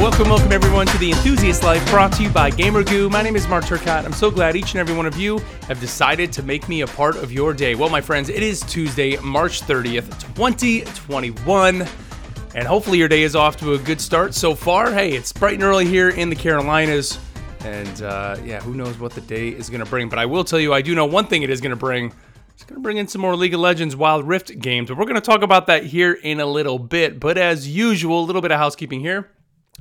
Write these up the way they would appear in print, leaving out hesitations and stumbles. Welcome everyone to The Enthusiast Life, brought to you by GamerGoo. My name is Mark. I'm so glad each and every one of you have decided to make me a part of your day. Well, my friends, it is Tuesday, March 30th, 2021, and hopefully your day is off to a good start so far. Hey, it's bright and early here in the Carolinas, and yeah, who knows what the day is going to bring, but I will tell you, I do know one thing it is going to bring. It's going to bring in some more League of Legends Wild Rift games, but we're going to talk about that here in a little bit. But as usual, a little bit of housekeeping here.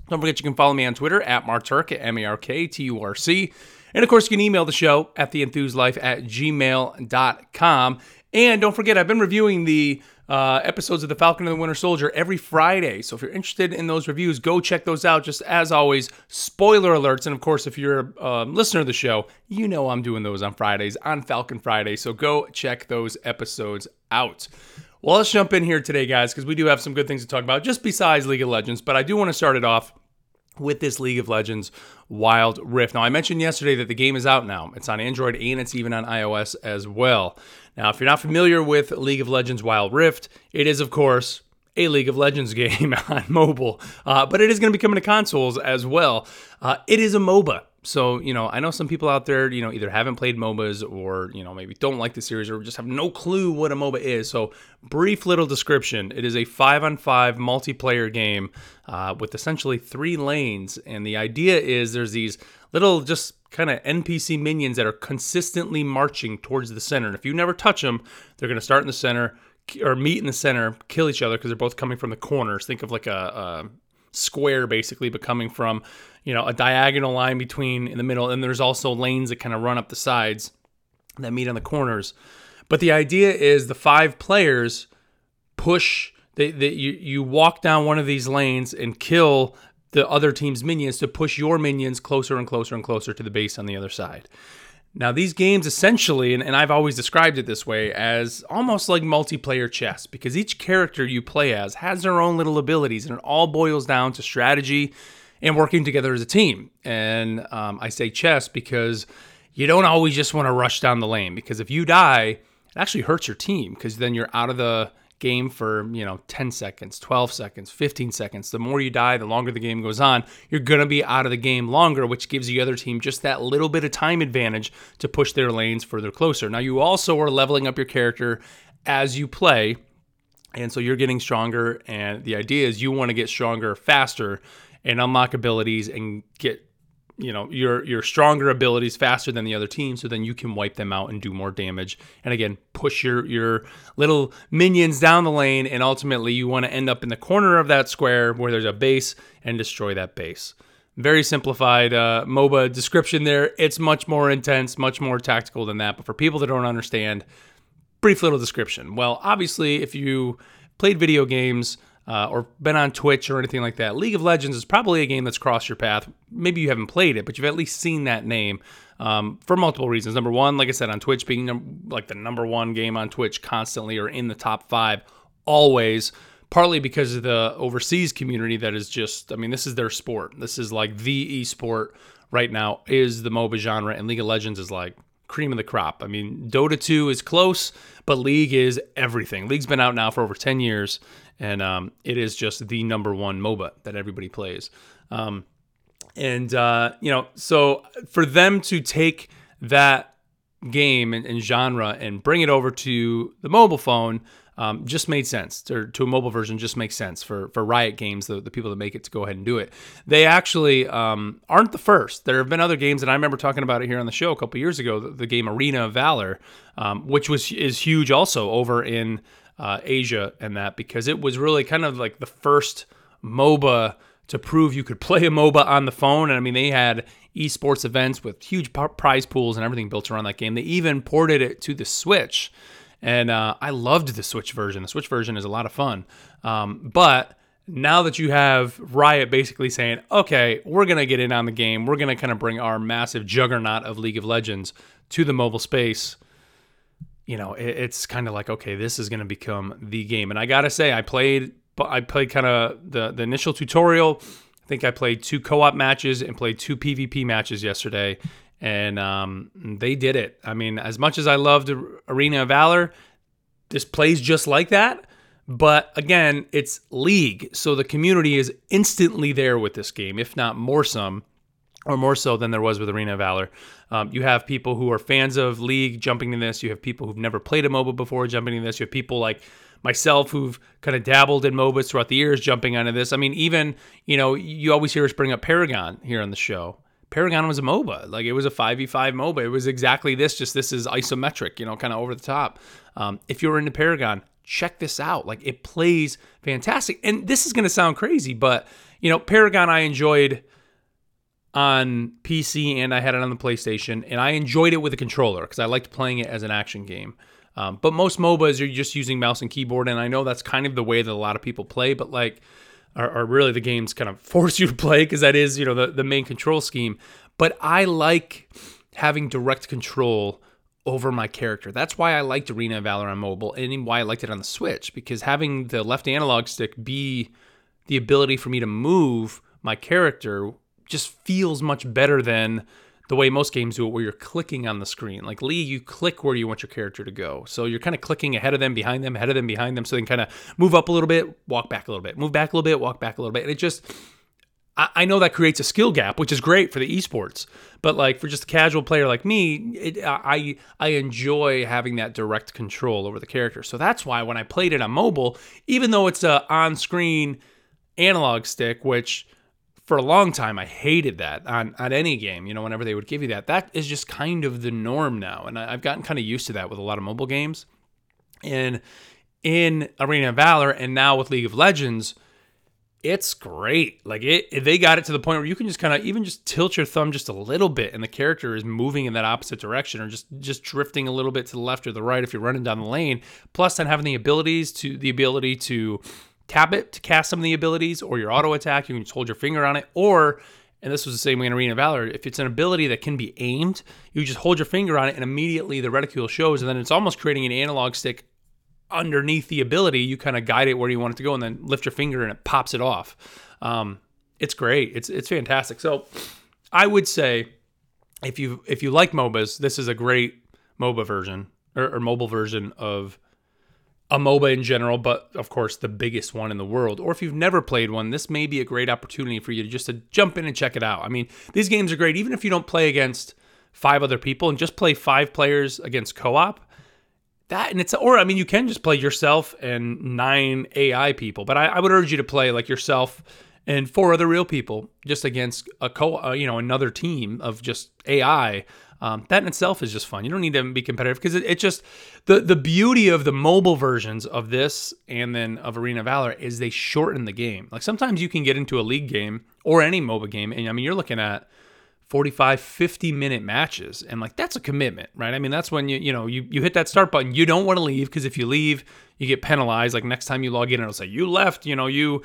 Don't forget you can follow me on Twitter at Marturk, at M-A-R-K-T-U-R-C. And of course, you can email the show at theenthuselife@gmail.com. And don't forget, I've been reviewing the episodes of The Falcon and the Winter Soldier every Friday. So if you're interested in those reviews, go check those out. Just as always, spoiler alerts. And of course, if you're a listener of the show, you know I'm doing those on Fridays, on Falcon Friday. So go check those episodes out. Well, let's jump in here today, guys, because we do have some good things to talk about, just besides League of Legends. But I do want to start it off with this League of Legends Wild Rift. Now, I mentioned yesterday that the game is out now. It's on Android, and it's even on iOS as well. Now, if you're not familiar with League of Legends Wild Rift, it is, of course, a League of Legends game on mobile. But it is going to be coming to consoles as well. It is a MOBA. So, you know, I know some people out there, you know, either haven't played MOBAs or, you know, maybe don't like the series or just have no clue what a MOBA is. So, brief little description. It is a 5-on-5 multiplayer game with essentially 3 lanes. And the idea is there's these little just kind of NPC minions that are consistently marching towards the center. And if you never touch them, they're going to start in the center or meet in the center, kill each other because they're both coming from the corners. Think of like a square basically, but coming from, you know, a diagonal line between in the middle, and there's also lanes that kind of run up the sides that meet on the corners. But the idea is the 5 players push, you walk down one of these lanes and kill the other team's minions to push your minions closer and closer and closer to the base on the other side. Now, these games essentially, and I've always described it this way, as almost like multiplayer chess, because each character you play as has their own little abilities, and it all boils down to strategy and working together as a team. And I say chess because you don't always just want to rush down the lane, because if you die, it actually hurts your team, because then you're out of the game for, you know, 10 seconds, 12 seconds, 15 seconds. The more you die, the longer the game goes on, you're going to be out of the game longer, which gives the other team just that little bit of time advantage to push their lanes further closer. Now, you also are leveling up your character as you play, and so you're getting stronger, and the idea is you want to get stronger faster and unlock abilities and get, you know, your stronger abilities faster than the other team, so then you can wipe them out and do more damage. And again, push your little minions down the lane, and ultimately you want to end up in the corner of that square where there's a base and destroy that base. Very simplified MOBA description there. It's much more intense, much more tactical than that. But for people that don't understand, brief little description. Well, obviously, if you played video games, or been on Twitch or anything like that, League of Legends is probably a game that's crossed your path. Maybe you haven't played it, but you've at least seen that name for multiple reasons. Number one, like I said, on Twitch, being like the #1 game on Twitch constantly, or in the top 5 always, partly because of the overseas community that is just, I mean, this is their sport. This is like the esport right now is the MOBA genre, and League of Legends is like cream of the crop. I mean, Dota 2 is close, but League is everything. League's been out now for over 10 years, and it is just the #1 MOBA that everybody plays. You know, so for them to take that game and genre and bring it over to the mobile phone just made sense, or to a mobile version just makes sense for Riot Games, the people that make it, to go ahead and do it. They actually aren't the first. There have been other games, and I remember talking about it here on the show a couple years ago, the game Arena of Valor, which is huge also over in Asia and that, because it was really kind of like the first MOBA to prove you could play a MOBA on the phone. And I mean, they had esports events with huge prize pools and everything built around that game. They even ported it to the Switch. And I loved the Switch version. The Switch version is a lot of fun. But now that you have Riot basically saying, okay, we're going to get in on the game. We're going to kind of bring our massive juggernaut of League of Legends to the mobile space. You know, it's kind of like, okay, this is going to become the game. And I got to say, I played kind of the initial tutorial. I think I played 2 co-op matches and played 2 PvP matches yesterday. And they did it. I mean, as much as I loved Arena of Valor, this plays just like that. But again, it's League, so the community is instantly there with this game, if not more so than there was with Arena of Valor. You have people who are fans of League jumping in this. You have people who've never played a MOBA before jumping in this. You have people like myself who've kind of dabbled in MOBAs throughout the years jumping onto this. I mean, even, you know, you always hear us bring up Paragon here on the show. Paragon was a MOBA. Like, it was a 5v5 MOBA. It was exactly this, just this is isometric, you know, kind of over the top. If you're into Paragon, check this out. Like, it plays fantastic. And this is going to sound crazy, but, you know, Paragon I enjoyed on PC, and I had it on the PlayStation, and I enjoyed it with a controller because I liked playing it as an action game. But most MOBAs are just using mouse and keyboard, and I know that's kind of the way that a lot of people play, but like, are really the games kind of force you to play because that is, you know, the main control scheme. But I like having direct control over my character. That's why I liked Arena of Valor on mobile, and why I liked it on the Switch, because having the left analog stick be the ability for me to move my character just feels much better than the way most games do it, where you're clicking on the screen. Like League, you click where you want your character to go. So you're kind of clicking ahead of them, behind them, ahead of them, behind them. So they can kind of move up a little bit, walk back a little bit, move back a little bit, walk back a little bit. And it just, I know that creates a skill gap, which is great for the esports. But like for just a casual player like me, I enjoy having that direct control over the character. So that's why when I played it on mobile, even though it's a on-screen analog stick, which for a long time, I hated that on any game, you know, whenever they would give you that. That is just kind of the norm now, and I've gotten kind of used to that with a lot of mobile games. And in Arena of Valor and now with League of Legends, it's great. Like, they got it to the point where you can just kind of even just tilt your thumb just a little bit, and the character is moving in that opposite direction or just drifting a little bit to the left or the right if you're running down the lane. Plus, then having the ability to tap it to cast some of the abilities, or your auto attack, you can just hold your finger on it, or, and this was the same way in Arena of Valor, if it's an ability that can be aimed, you just hold your finger on it and immediately the reticule shows, and then it's almost creating an analog stick underneath the ability. You kind of guide it where you want it to go and then lift your finger and it pops it off. It's great. It's fantastic. So I would say if you like MOBAs, this is a great MOBA version or mobile version of a MOBA in general, but of course the biggest one in the world. Or if you've never played one, this may be a great opportunity for you to jump in and check it out. I mean, these games are great, even if you don't play against 5 other people and just play 5 players against co-op. You can just play yourself and 9 AI people, but I would urge you to play like yourself and 4 other real people just against a another team of just AI. That in itself is just fun. You don't need to be competitive because it just, the beauty of the mobile versions of this and then of Arena of Valor is they shorten the game. Like sometimes you can get into a League game or any MOBA game, and I mean, you're looking at 45, 50-minute matches, and like that's a commitment, right? I mean, that's when you hit that start button. You don't want to leave because if you leave, you get penalized. Like next time you log in, it'll say you left. You know, you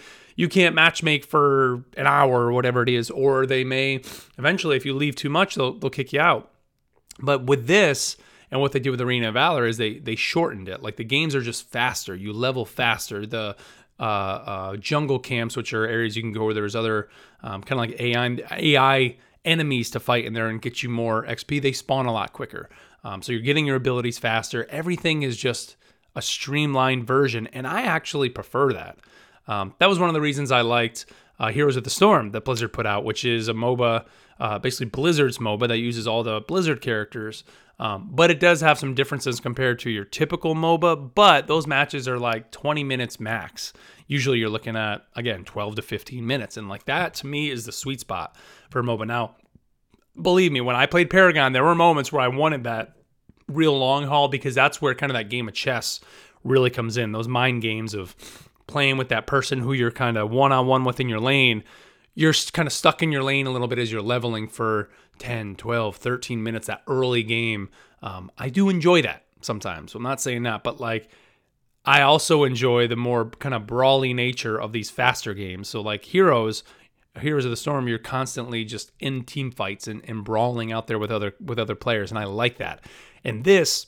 can't matchmake for an hour or whatever it is, or they may eventually, if you leave too much, they'll kick you out. But with this and what they did with Arena of Valor is they shortened it. Like the games are just faster. You level faster. The jungle camps, which are areas you can go where there's other kind of like AI enemies to fight in there and get you more XP, they spawn a lot quicker. So you're getting your abilities faster. Everything is just a streamlined version, and I actually prefer that. That was one of the reasons I liked Heroes of the Storm that Blizzard put out, which is a MOBA, basically Blizzard's MOBA that uses all the Blizzard characters. But it does have some differences compared to your typical MOBA, but those matches are like 20 minutes max. Usually you're looking at, again, 12 to 15 minutes. And like that, to me, is the sweet spot for MOBA. Now, believe me, when I played Paragon, there were moments where I wanted that real long haul because that's where kind of that game of chess really comes in, those mind games of playing with that person who you're kind of one-on-one with in your lane. You're kind of stuck in your lane a little bit as you're leveling for 10, 12, 13 minutes, that early game. I do enjoy that sometimes. So I'm not saying that, but like I also enjoy the more kind of brawly nature of these faster games. So like Heroes of the Storm, you're constantly just in team fights and brawling out there with other players, and I like that. And this,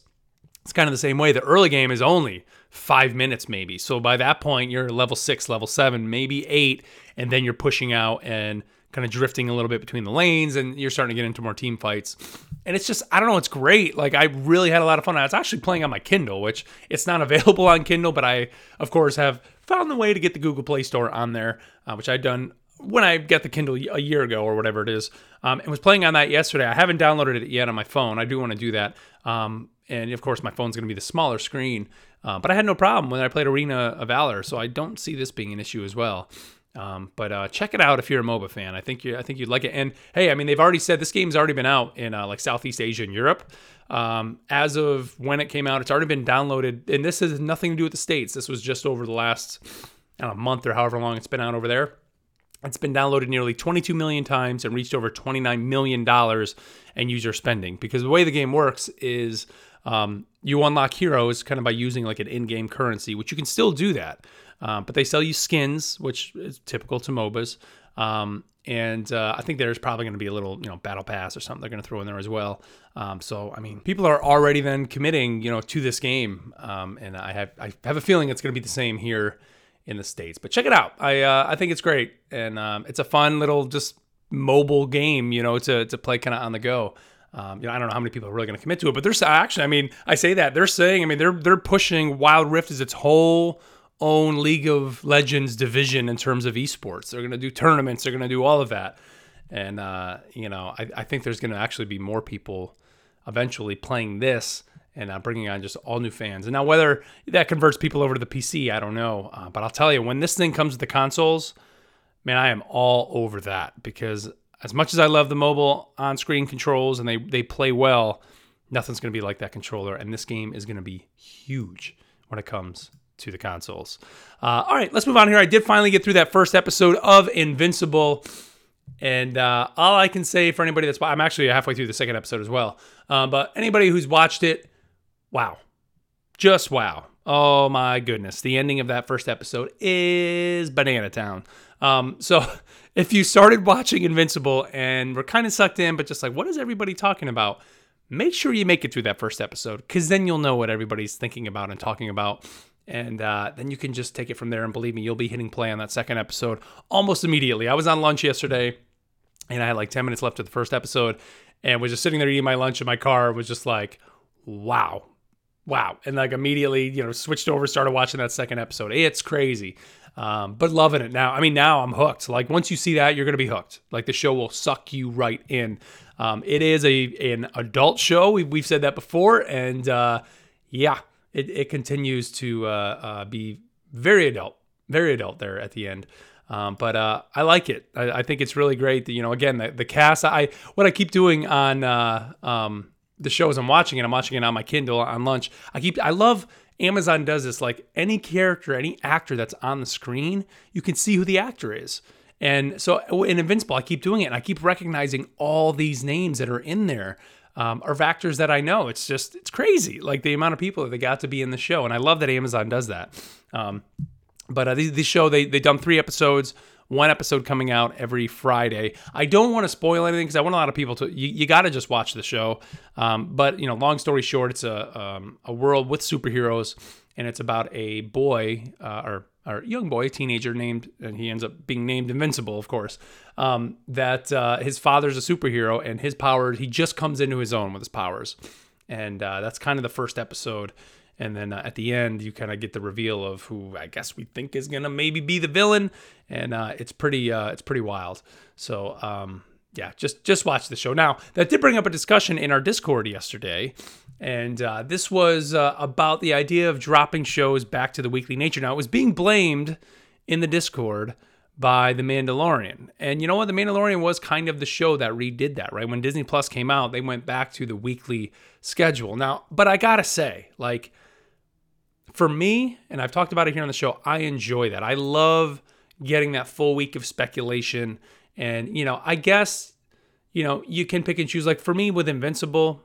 it's kind of the same way. The early game is only 5 minutes maybe. So by that point, you're level 6, level 7, maybe 8, and then you're pushing out and kind of drifting a little bit between the lanes, and you're starting to get into more team fights. And it's just, I don't know, it's great. Like, I really had a lot of fun. I was actually playing on my Kindle, which it's not available on Kindle, but I, of course, have found the way to get the Google Play Store on there, which I'd done when I got the Kindle a year ago or whatever it is, and was playing on that yesterday. I haven't downloaded it yet on my phone. I do want to do that. And, of course, my phone's going to be the smaller screen. But I had no problem when I played Arena of Valor, so I don't see this being an issue as well. But check it out if you're a MOBA fan. I think you'd like it. And hey, I mean, they've already said this game's already been out in like Southeast Asia and Europe. As of when it came out, it's already been downloaded. And this has nothing to do with the States. This was just over the last, I don't know, month or however long it's been out over there. It's been downloaded nearly 22 million times and reached over $29 million in user spending. Because the way the game works is you unlock heroes kind of by using like an in-game currency, which you can still do that. But they sell you skins, which is typical to MOBAs. I think there's probably going to be a little, battle pass or something they're going to throw in there as well. I mean, people are already then committing, to this game. And I have a feeling it's going to be the same here in the States. But check it out. I think it's great. And it's a fun little just mobile game, to play kind of on the go. I don't know how many people are really going to commit to it. But there's actually, I say that. They're saying, they're pushing Wild Rift as its whole own League of Legends division in terms of esports. They're going to do tournaments. They're going to do all of that. And, I think there's going to actually be more people eventually playing this and bringing on just all new fans. And now whether that converts people over to the PC, I don't know. But I'll tell you, when this thing comes to the consoles, man, I am all over that, because as much as I love the mobile on-screen controls and they play well, nothing's going to be like that controller. And this game is going to be huge when it comes to the consoles. All right, let's move on here. I did finally get through that first episode of Invincible, and all I can say for anybody that's, I'm actually halfway through the second episode as well, but anybody who's watched it, wow, just wow. Oh my goodness, the ending of that first episode is Banana Town. So if you started watching Invincible and were kind of sucked in, but just like, what is everybody talking about? Make sure you make it through that first episode, because then you'll know what everybody's thinking about and talking about. And then you can just take it from there. And believe me, you'll be hitting play on that second episode almost immediately. I was on lunch yesterday, and I had like 10 minutes left of the first episode, and was just sitting there eating my lunch in my car. Was just like, wow. And like immediately, switched over, started watching that second episode. It's crazy. But loving it now. Now I'm hooked. Like, once you see that, you're going to be hooked. Like, the show will suck you right in. It is an adult show. We've said that before. And yeah. It continues to be very adult there at the end. But I like it. I think it's really great that, again, the cast, what I keep doing on the shows I'm watching, and I'm watching it on my Kindle on lunch. I love Amazon does this, like any character, any actor that's on the screen, you can see who the actor is. And so in Invincible, I keep doing it, and I keep recognizing all these names that are in there. Are actors that I know. It's crazy, like the amount of people that they got to be in the show, and I love that Amazon does that. But this show, they dump 3 episodes, 1 episode coming out every Friday. I don't want to spoil anything, because I want a lot of people to. You got to just watch the show. But long story short, it's a world with superheroes, and it's about a boy or young boy, teenager named, and he ends up being named Invincible, of course, that his father's a superhero, and his powers, he just comes into his own with his powers. And that's kind of the first episode. And then at the end, you kind of get the reveal of who I guess we think is going to maybe be the villain. And it's pretty wild. So yeah, just watch the show. Now, that did bring up a discussion in our Discord yesterday. And this was about the idea of dropping shows back to the weekly nature. Now, it was being blamed in the Discord by The Mandalorian. And you know what? The Mandalorian was kind of the show that redid that, right? When Disney Plus came out, they went back to the weekly schedule. Now, but I gotta say, like, for me, and I've talked about it here on the show, I enjoy that. I love getting that full week of speculation. And, I guess, you can pick and choose. Like, for me, with Invincible,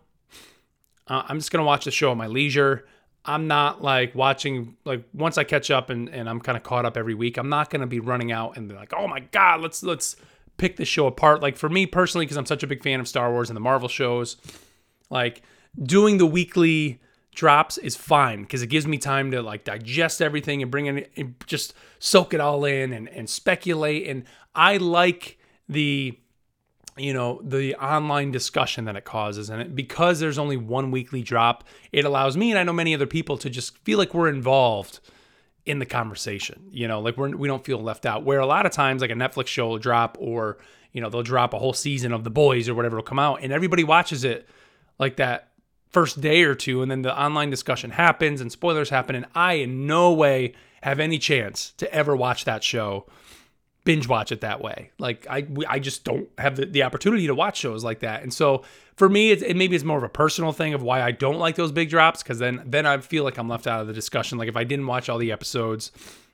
I'm just going to watch the show at my leisure. I'm not like watching, like once I catch up and I'm kind of caught up every week, I'm not going to be running out and be like, oh my God, let's pick this show apart. Like, for me personally, because I'm such a big fan of Star Wars and the Marvel shows, like doing the weekly drops is fine, because it gives me time to like digest everything and bring in and just soak it all in and speculate. And I like the you know, the online discussion that it causes. And it, because there's only one weekly drop, it allows me, and I know many other people, to just feel like we're involved in the conversation, you know, like we don't feel left out, where a lot of times like a Netflix show will drop, or, you know, they'll drop a whole season of The Boys or whatever will come out, and everybody watches it like that first day or two. And then the online discussion happens and spoilers happen. And I in no way have any chance to ever watch that show, binge watch it that way. Like I just don't have the opportunity to watch shows like that. And so for me, it maybe it's more of a personal thing of why I don't like those big drops. Cause then I feel like I'm left out of the discussion. Like if I didn't watch all the episodes,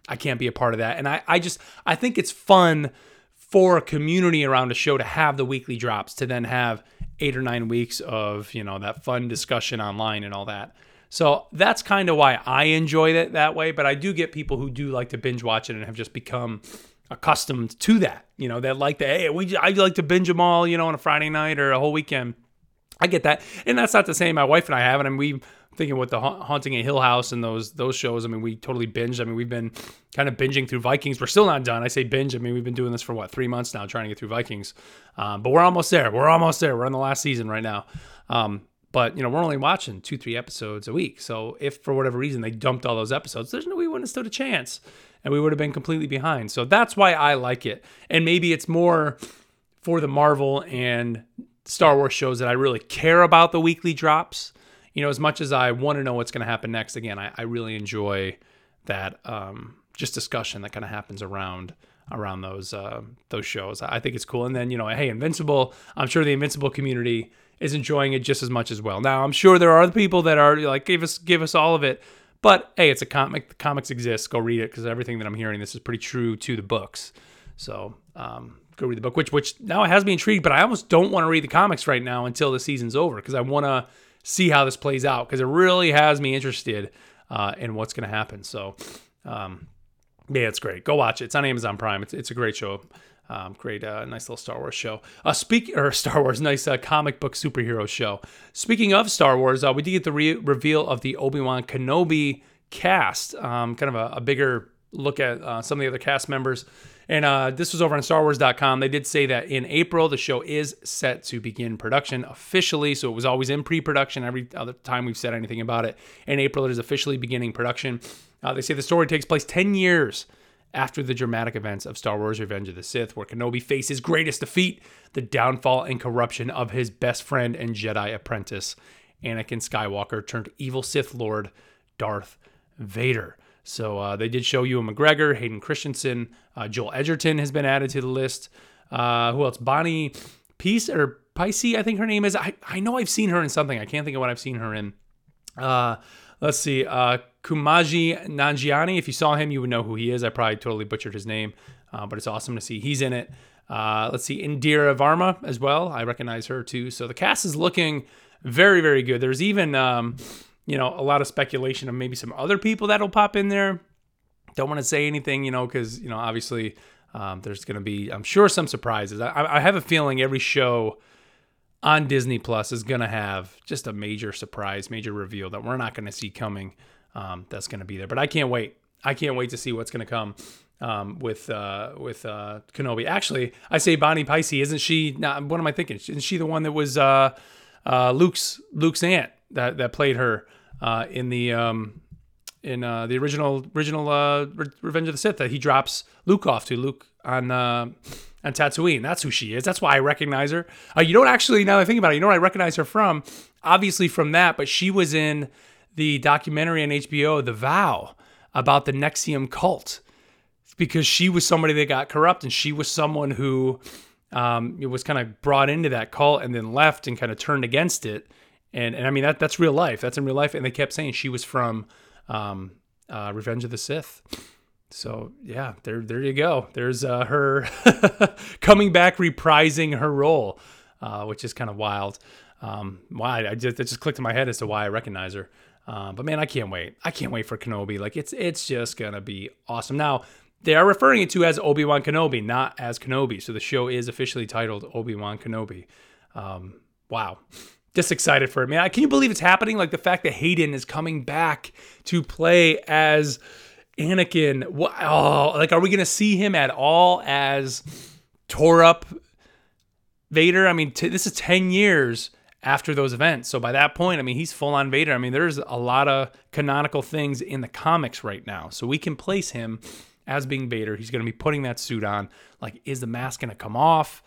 I can't be a part of that. And I think it's fun for a community around a show to have the weekly drops, to then have 8 or 9 weeks of, you know, that fun discussion online and all that. So that's kind of why I enjoy it that way. But I do get people who do like to binge watch it and have just become accustomed to that, you know, that like the, hey, I like to binge them all, you know, on a Friday night or a whole weekend. I get that. And that's not the same. My wife and I haven't. I mean, we thinking with the Haunting of Hill House and those shows. I mean, we totally binged. I mean, we've been kind of binging through Vikings. We're still not done. I say binge. I mean, we've been doing this for 3 months now, trying to get through Vikings. But we're almost there. We're on the last season right now. But, you know, we're only watching 2-3 episodes a week. So if for whatever reason they dumped all those episodes, there's no way we wouldn't have stood a chance, and we would have been completely behind. So that's why I like it. And maybe it's more for the Marvel and Star Wars shows that I really care about the weekly drops. You know, as much as I want to know what's going to happen next, again, I really enjoy that just discussion that kind of happens around those shows. I think it's cool. And then, you know, hey, Invincible, I'm sure the Invincible community is enjoying it just as much as well. Now, I'm sure there are other people that are like, give us all of it. But, hey, it's a comic. The comics exist. Go read it, because everything that I'm hearing, this is pretty true to the books. So go read the book, which now it has me intrigued, but I almost don't want to read the comics right now until the season's over, because I want to see how this plays out, because it really has me interested in what's going to happen. So, yeah, it's great. Go watch it. It's on Amazon Prime. It's a great show. Great, nice little Star Wars show. Nice comic book superhero show. Speaking of Star Wars, we did get the reveal of the Obi-Wan Kenobi cast, kind of a bigger look at some of the other cast members. And this was over on StarWars.com. They did say that in April, the show is set to begin production officially. So it was always in pre-production. Every other time we've said anything about it, in April, it is officially beginning production. They say the story takes place 10 years after the dramatic events of Star Wars: Revenge of the Sith, where Kenobi faced his greatest defeat, the downfall and corruption of his best friend and Jedi apprentice, Anakin Skywalker, turned evil Sith Lord Darth Vader. So they did show Ewan McGregor, Hayden Christensen, Joel Edgerton has been added to the list. Who else? Bonnie Piesse, I think her name is. I know I've seen her in something. I can't think of what I've seen her in. Let's see. Kumail Nanjiani. If you saw him, you would know who he is. I probably totally butchered his name, but it's awesome to see he's in it. Let's see. Indira Varma as well. I recognize her too. So the cast is looking very, very good. There's even you know, a lot of speculation of maybe some other people that'll pop in there. Don't want to say anything, you know, because, you know, obviously there's going to be, I'm sure, some surprises. I have a feeling every show on Disney Plus is going to have just a major surprise, major reveal that we're not going to see coming that's going to be there. But I can't wait. I can't wait to see what's going to come with Kenobi. Actually, I say Bonnie Piesse, isn't she? Now, what am I thinking? Isn't she the one that was Luke's aunt that played her in the original Revenge of the Sith that he drops Luke off to, Luke on Tatooine? That's who she is. That's why I recognize her. You don't actually, now that I think about it, you know what I recognize her from? Obviously from that, but she was in the documentary on HBO, The Vow, about the NXIVM cult, because she was somebody that got corrupt, and she was someone who was kind of brought into that cult and then left and kind of turned against it. And I mean, that's real life. That's in real life. And they kept saying she was from Revenge of the Sith. So yeah, there you go. There's her coming back, reprising her role, which is kind of wild. Why it just clicked in my head as to why I recognize her. But man, I can't wait. I can't wait for Kenobi. Like it's just gonna be awesome. Now they are referring it to as Obi-Wan Kenobi, not as Kenobi. So the show is officially titled Obi-Wan Kenobi. Wow. Just excited for it, man. Can you believe it's happening? Like the fact that Hayden is coming back to play as Anakin. Wow. Like, are we going to see him at all as tore up Vader, I mean, this is 10 years after those events. So by that point, I mean, he's full on Vader. I mean, there's a lot of canonical things in the comics right now. So we can place him as being Vader. He's going to be putting that suit on. Like, is the mask going to come off?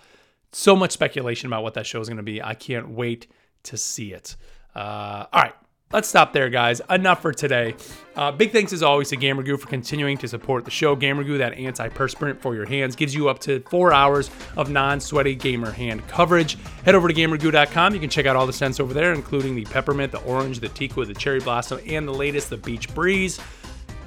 So much speculation about what that show is going to be. I can't wait to see it. All right. Let's stop there, guys. Enough for today. Big thanks, as always, to GamerGoo for continuing to support the show. GamerGoo, that antiperspirant for your hands, gives you up to 4 hours of non-sweaty gamer hand coverage. Head over to GamerGoo.com. You can check out all the scents over there, including the peppermint, the orange, the tequila, the cherry blossom, and the latest, the beach breeze.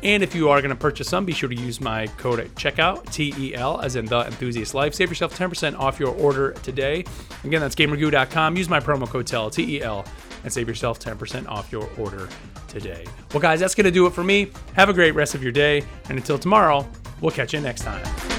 And if you are going to purchase some, be sure to use my code at checkout, TEL, as in The Enthusiast Life. Save yourself 10% off your order today. Again, that's GamerGoo.com. Use my promo code TEL, TEL, and save yourself 10% off your order today. Well, guys, that's going to do it for me. Have a great rest of your day. And until tomorrow, we'll catch you next time.